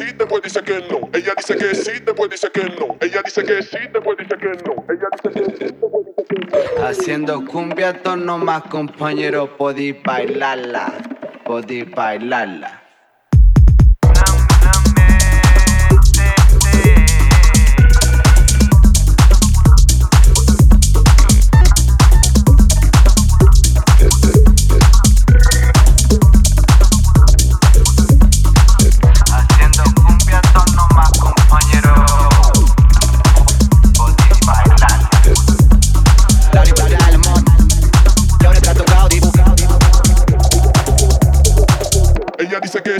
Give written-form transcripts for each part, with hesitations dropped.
sí, después dice que no. Ella dice que sí, después dice que no. Ella dice que sí, después dice que no. Ella dice que sí, después dice que no. Haciendo cumbia, todos nomás compañeros, podí bailarla, podí bailarla.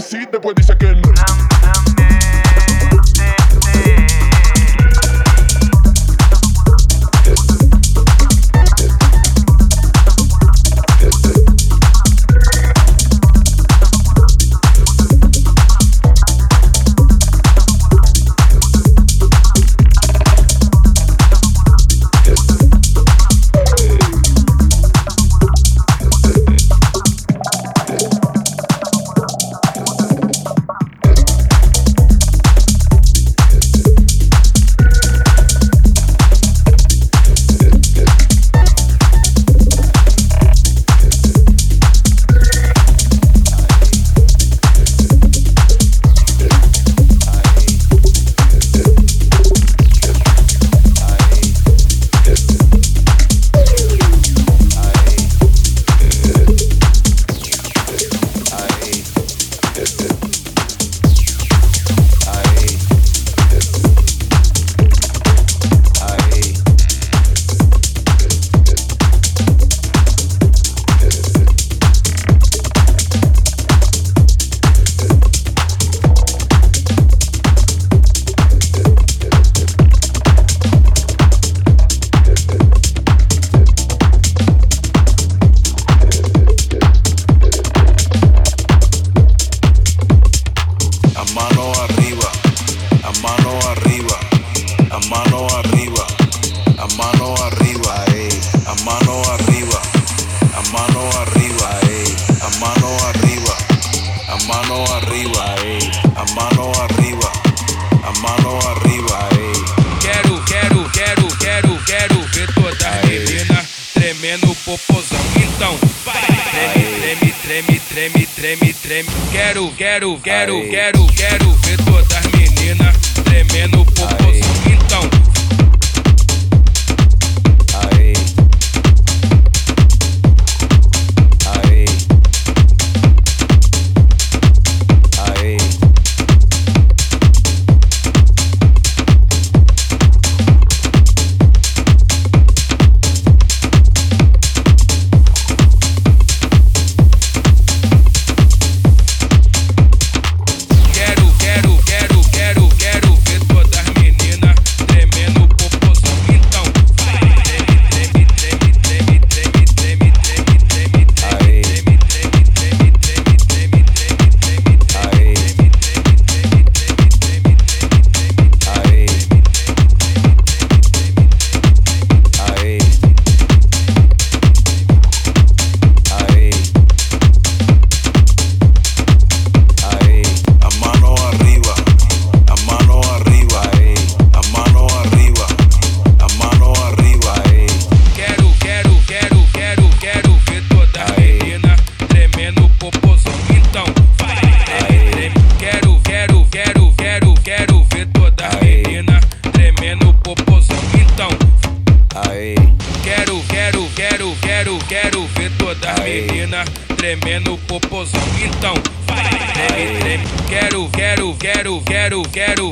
Sí, después dice que no.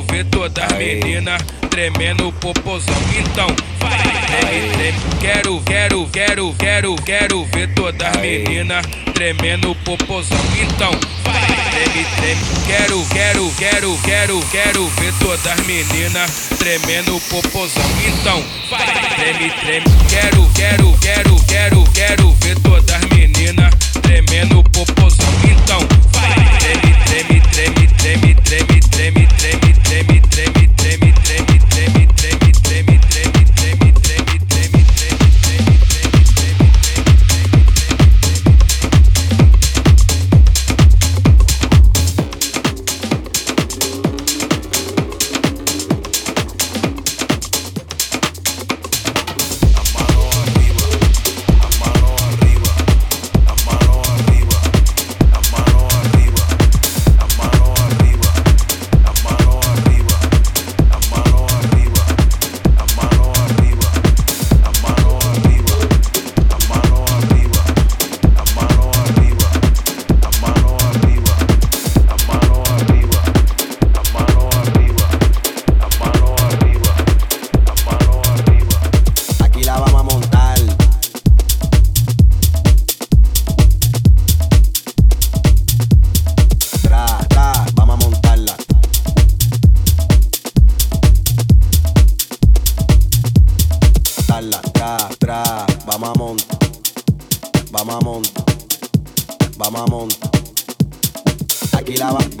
Quero ver todas as meninas tremendo o popozão. Então, aí, aí, aí, tremendo popozão, então vai, treme, treme. Quero ver todas as meninas tremendo popozão, então vai, treme, treme. Quero ver todas as meninas tremendo popozão, então vai, treme, treme, treme, treme, treme, treme, treme, treme, treme, treme, treme, treme, treme, treme, treme, treme, treme, treme.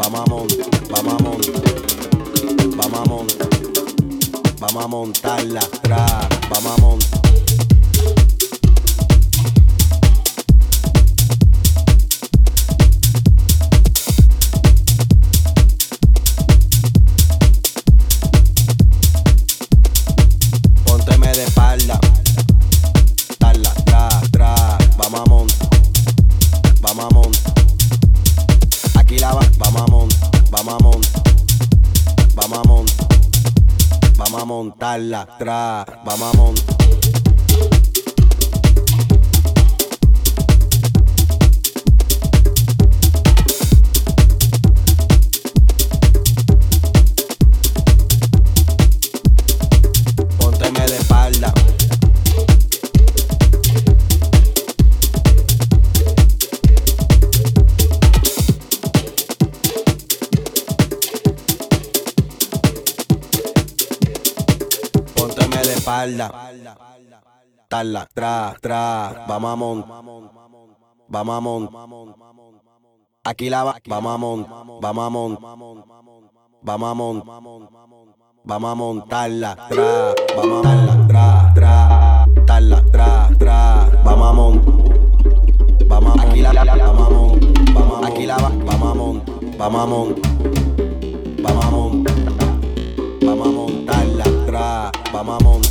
vamos a montarla, tra, vamos a montar. Montarla, tra, vamos a montar. Pónteme de espalda. Talla, tra, tra, vamos a montar, vamos a montar. Aquí la va, vamos a montar, vamos a montar, vamos a montar, vamos a montarla, tra, vamos a montarla, tra, tra, talla, tra, tra, vamos a montar, vamos a montar, vamos a aquí la va, vamos a montar, vamos a montar, vamos a montar, vamos a montarla, tra, vamos a montar.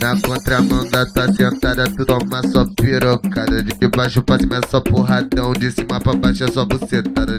Na contramão da tua sentada tu toma só pirocada. De baixo pra cima é só porradão, de cima pra baixo é só bucetada.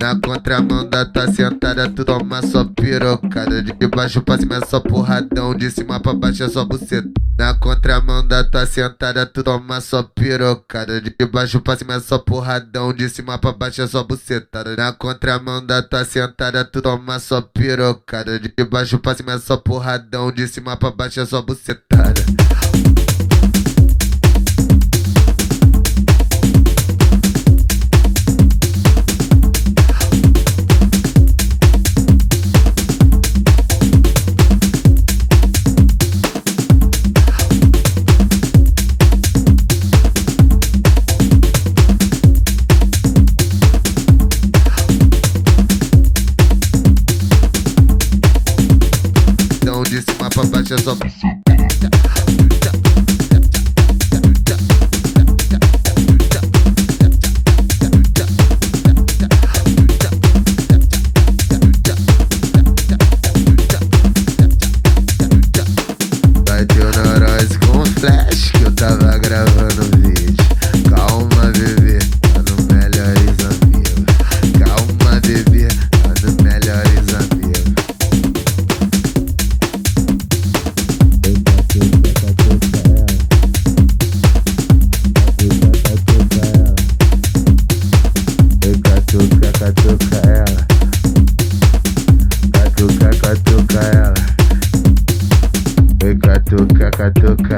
Catuca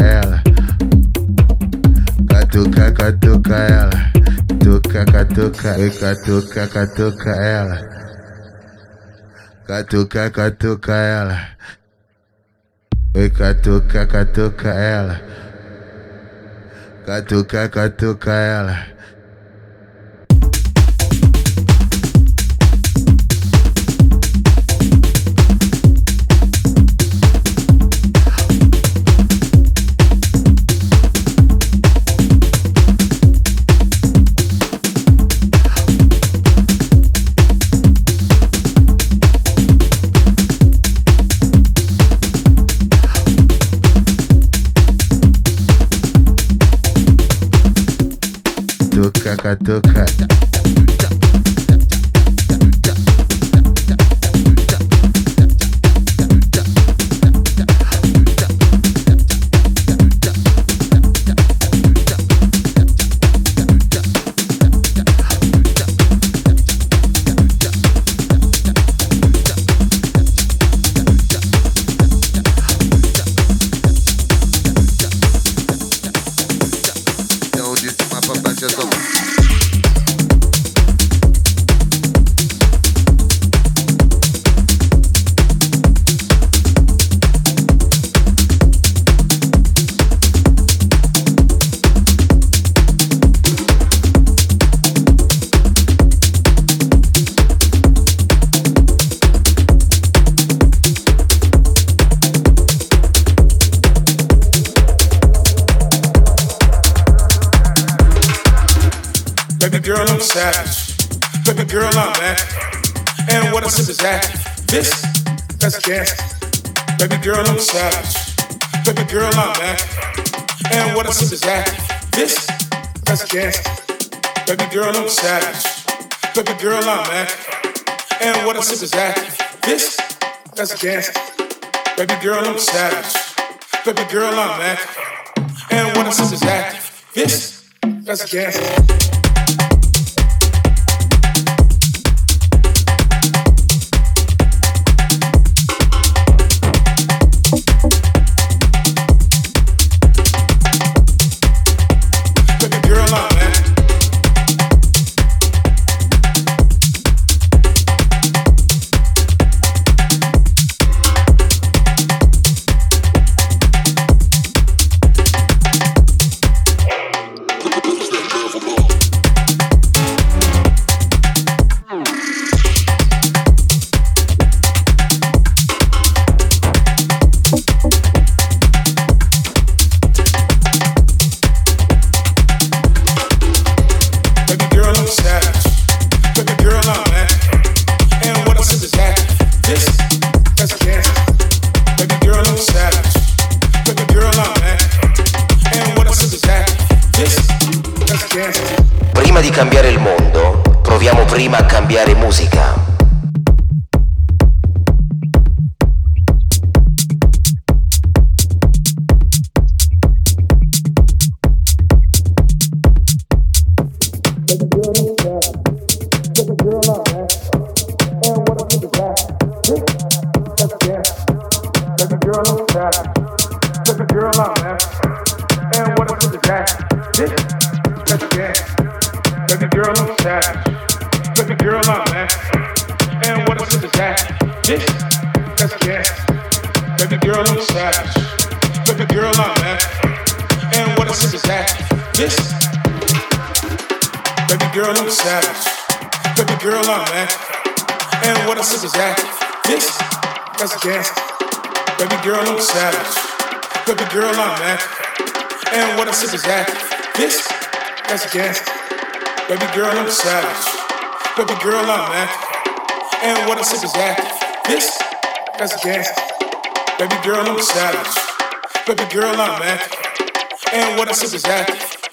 ela, catuca ela, toca, catuca, catuca, catuca ela, catuca, catuca ela, catuca, catuca ela, catuca, catuca ela. Catuca, dance. Baby girl, I'm savage. Baby girl, I'm active. And when a sister's active,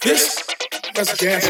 this, that's a dance.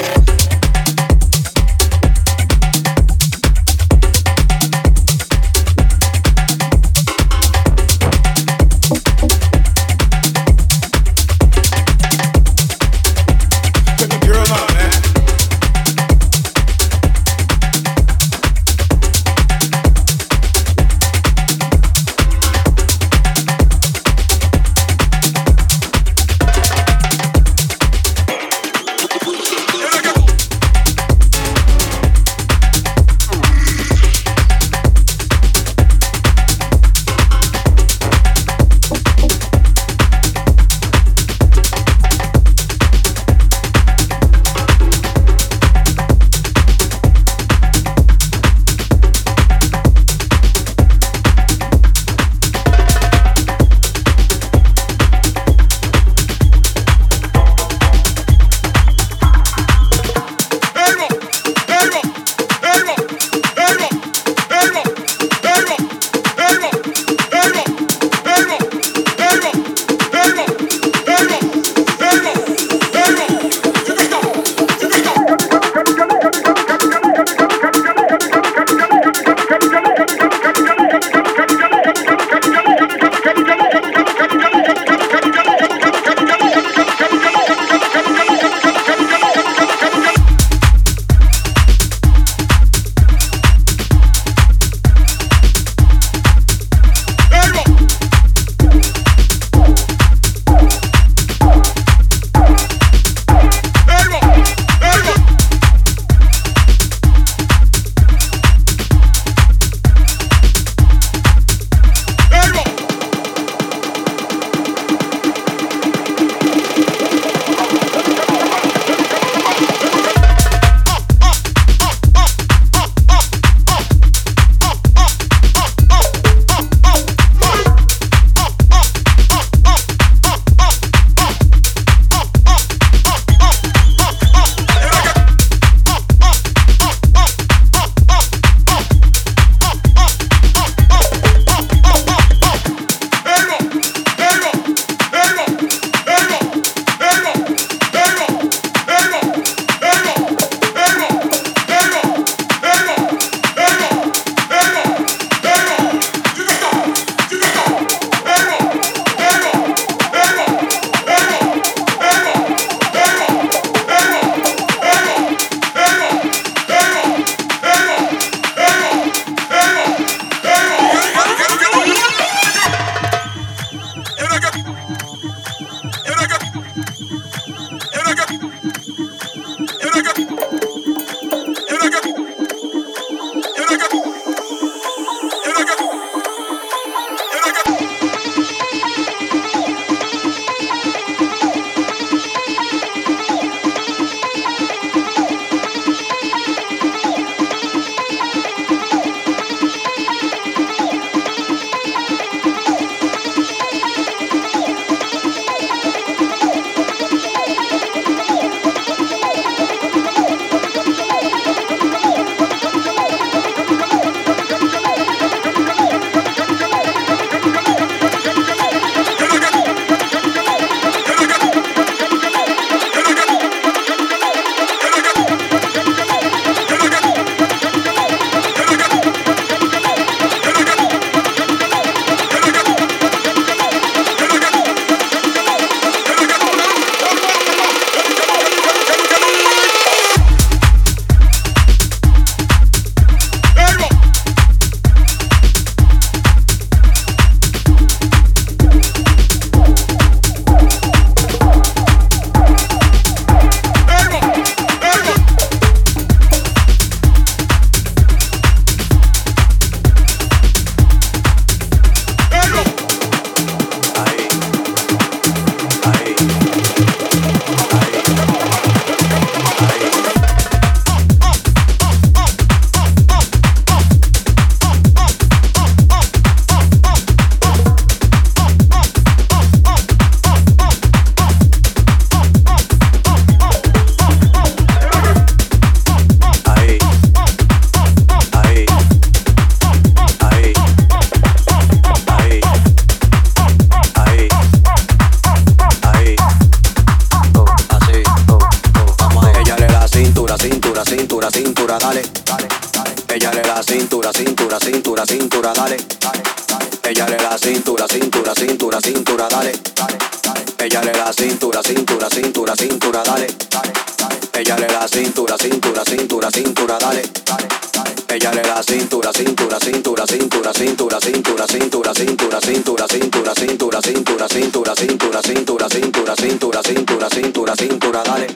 cintura, dale, dale, dale. Ella le da cintura, cintura, cintura, cintura, dale, dale, dale. Ella le da cintura, cintura, cintura, cintura, dale, dale, dale. Ella le da cintura, cintura, cintura, cintura, dale, dale, dale. Ella le da cintura, cintura, cintura, cintura, dale, dale, dale. Ella le da cintura, cintura, cintura, cintura, cintura, cintura, cintura, cintura, cintura, cintura, cintura, cintura, cintura, cintura, cintura, cintura, cintura, cintura, cintura, cintura, dale.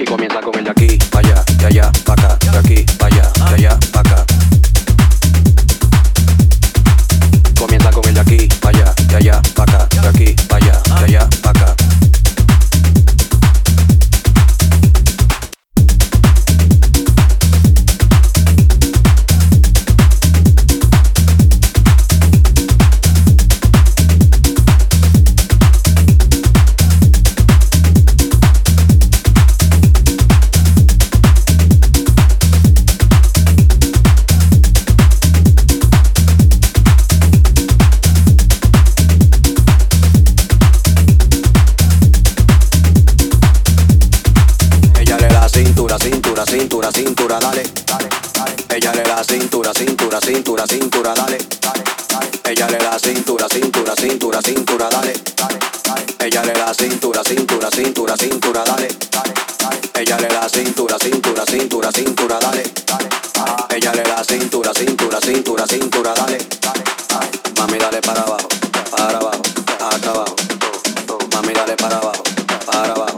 Y comienza con el de aquí, pa' allá, de allá, pa' acá, de aquí, pa' allá, de allá, pa' acá. Comienza con el de aquí, pa' allá, de allá, pa' acá, de aquí, pa' allá, de allá, pa' acá. Cintura, cintura, cintura, dale, dale, dale. Ella le da cintura, cintura, cintura, cintura, dale, dale, dale. Ella le da cintura, cintura, cintura, cintura, dale, dale, dale. Ella le da cintura, cintura, cintura, cintura, dale, dale, dale. Ella le da cintura, cintura, cintura, cintura, dale, dale, dale. Ella le da cintura, cintura, cintura, cintura, dale, dale, dale. Mami, dale para abajo, hasta abajo. Mami, dale para abajo, hasta abajo.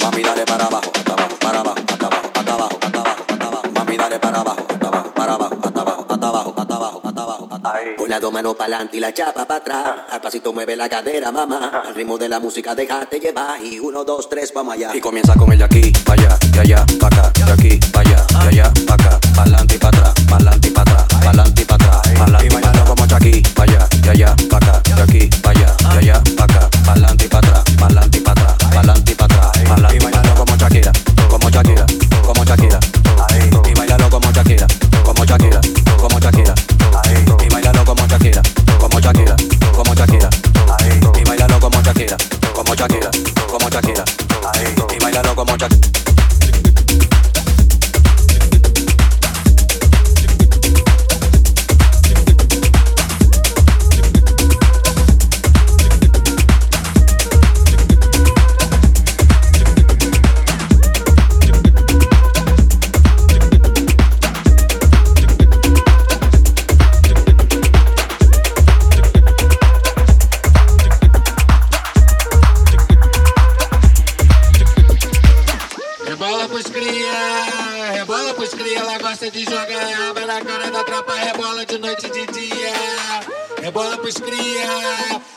Mami, dale para abajo, hasta abajo, para abajo, hasta abajo, hasta abajo, hasta abajo, hasta abajo. Mami, dale para abajo, hasta abajo, para abajo, hasta abajo, hasta abajo, hasta abajo, hasta abajo. Pon las dos manos pa'lante y la chapa para atrás. Al pasito mueve la cadera, mamá. Al ritmo de la música déjate llevar. Y 1, 2, 3, vamos allá. Y comienza con el de aquí, pa' allá, de allá, pa' acá, de aquí, pa' allá, de allá, pa' acá. Pa'lante y pa' atrás, pa'lante y pa' atrás, pa'lante y pa' atrás, pa'lante y pa' atrás. Como Chucky, pa' allá, de allá, pa' acá, de aquí, pa' allá, de allá, pa' acá. Pa'lante y pa' atrás, pa'lante y pa' atrás, pa'lante y pa' atrás. Y bailalo como Shakira, como Shakira, como Shakira. Y bailalo como Shakira, como Shakira, como Shakira. Y bailalo como Shakira, como Shakira, como Shakira. Y bailalo como Shakira, como Shakira, como Shakira. Y bailalo como Shakira.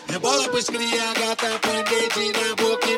Rebola pros cria, gata prendente na boca e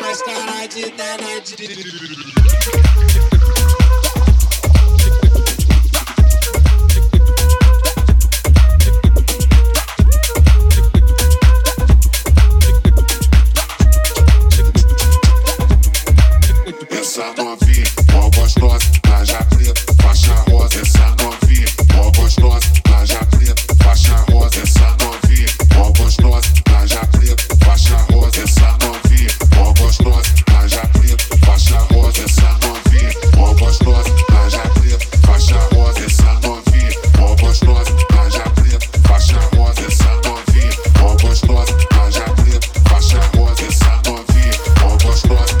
faz cara de danadinho. Essa essa novinha, ó gostosa, laja preta, faixa rosa, essa novinha, ó gostosa, laja preta, faixa rosa, essa novinha, ó gostosa, laja preta, faixa rosa, essa novinha, ó gostosa, laja preta, faixa rosa, essa novinha, ó gostosa, laja preta, faixa rosa, essa novinha, ó gostosa, laja preta, faixa rosa, essa novinha, ó gostosa, laja preta, faixa rosa, essa novinha, ó gostosa.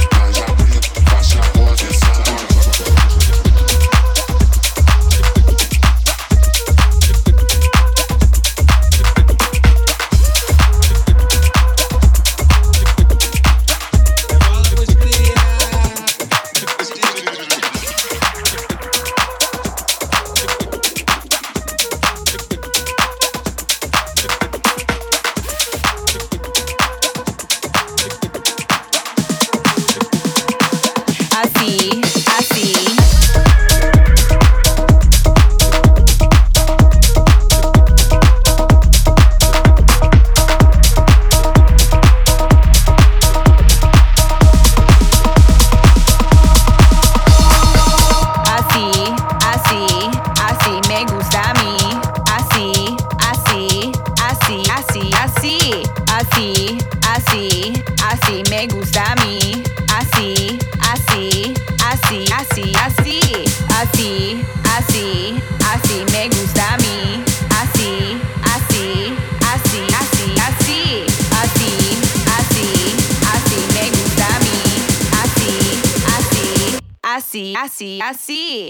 Así. Así.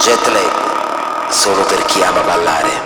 Jet lag, solo per chi ama ballare.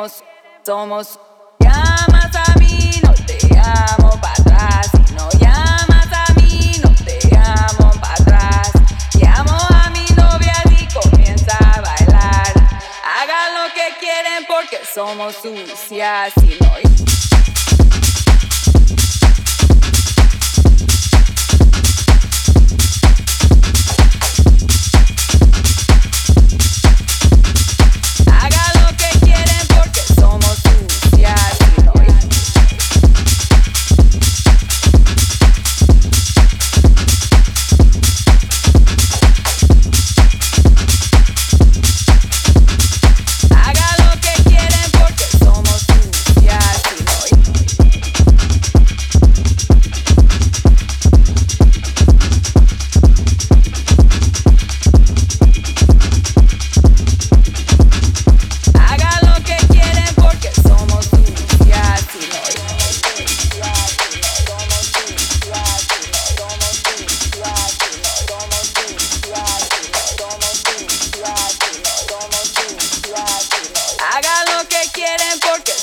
queremos, somos. Llamas a mí, no te llamo para atrás. No llamas a mí, no te llamo para atrás. Llamo a mi novia y comienza a bailar. Hagan lo que quieren porque somos sucias y no.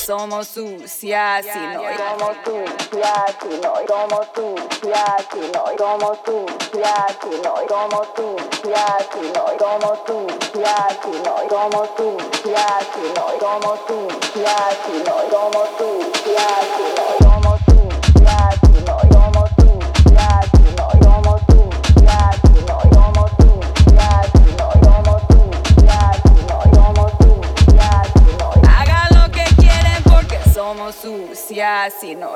Somos sucias y no somos sucias y no somos sucias y no somos sucias y no somos sucias y no somos sucias y no somos sucias y no somos sucias y no somos sucias y no somos sucias y no somos sucias y no somos sucias y no somos sucias y no somos sucias y no somos sucias y no hagan lo que quieren porque somos sucias y no.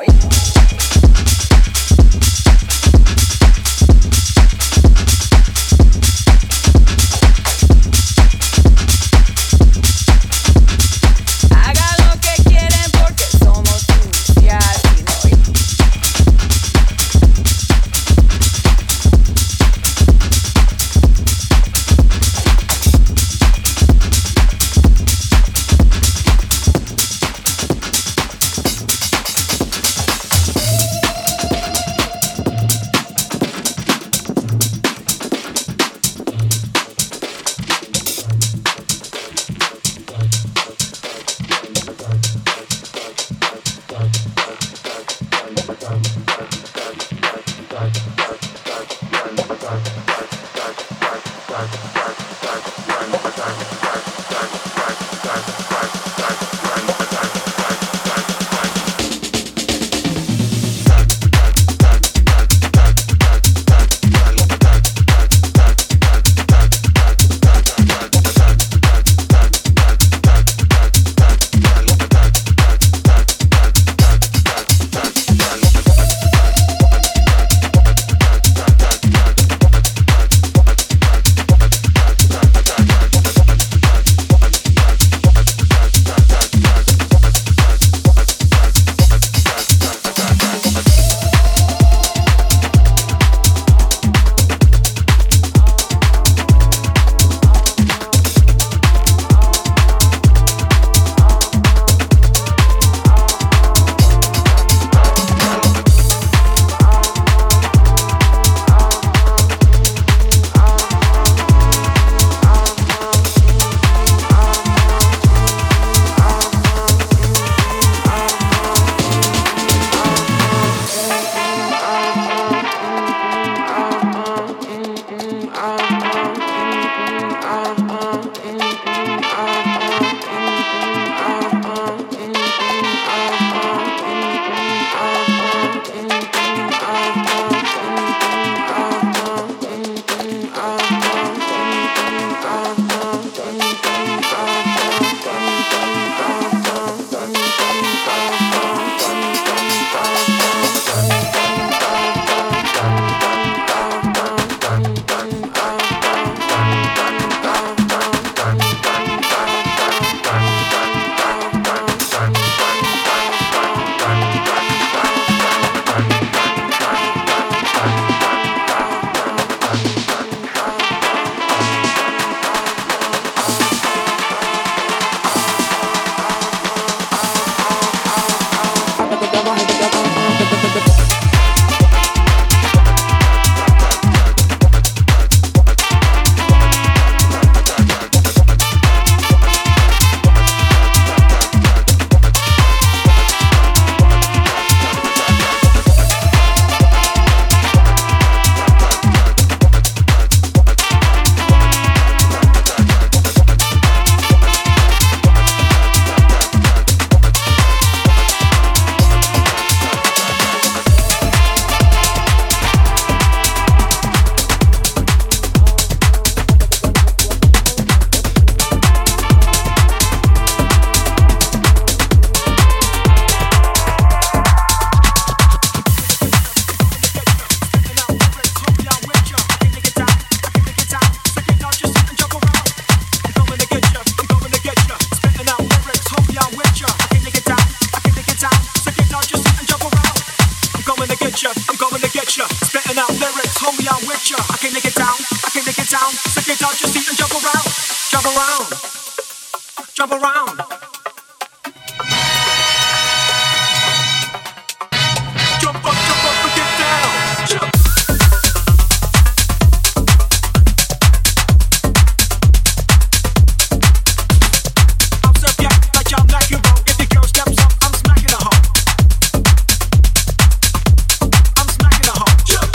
can't make it down, I can't make it down. Set it down, just see and jump around, jump around, jump around. Jump up, jump up and get down. Jump. I'm so black, like I'm like you wrong. If the girl steps up, I'm smacking her home. I'm smacking her home. Jump.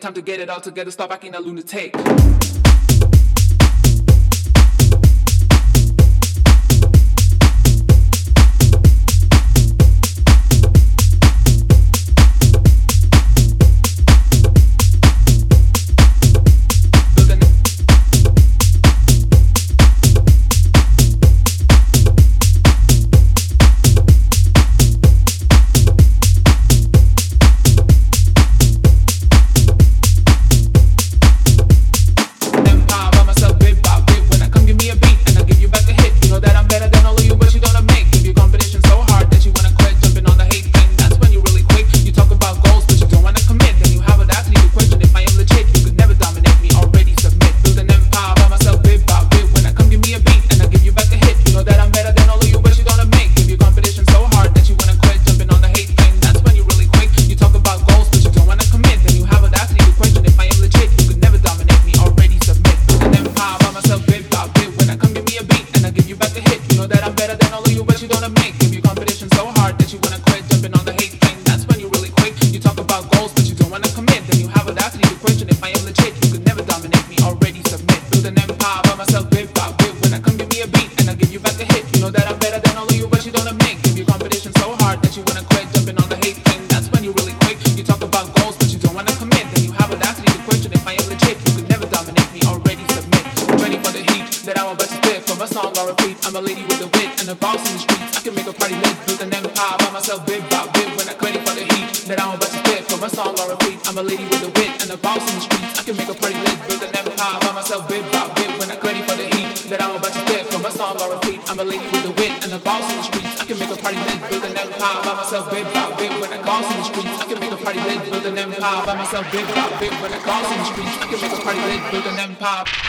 Time to get it all together, stop acting a lunatic. I can make a a party with build an empire. By myself, big, big when it calls in the streets. I can make a party with build an empire.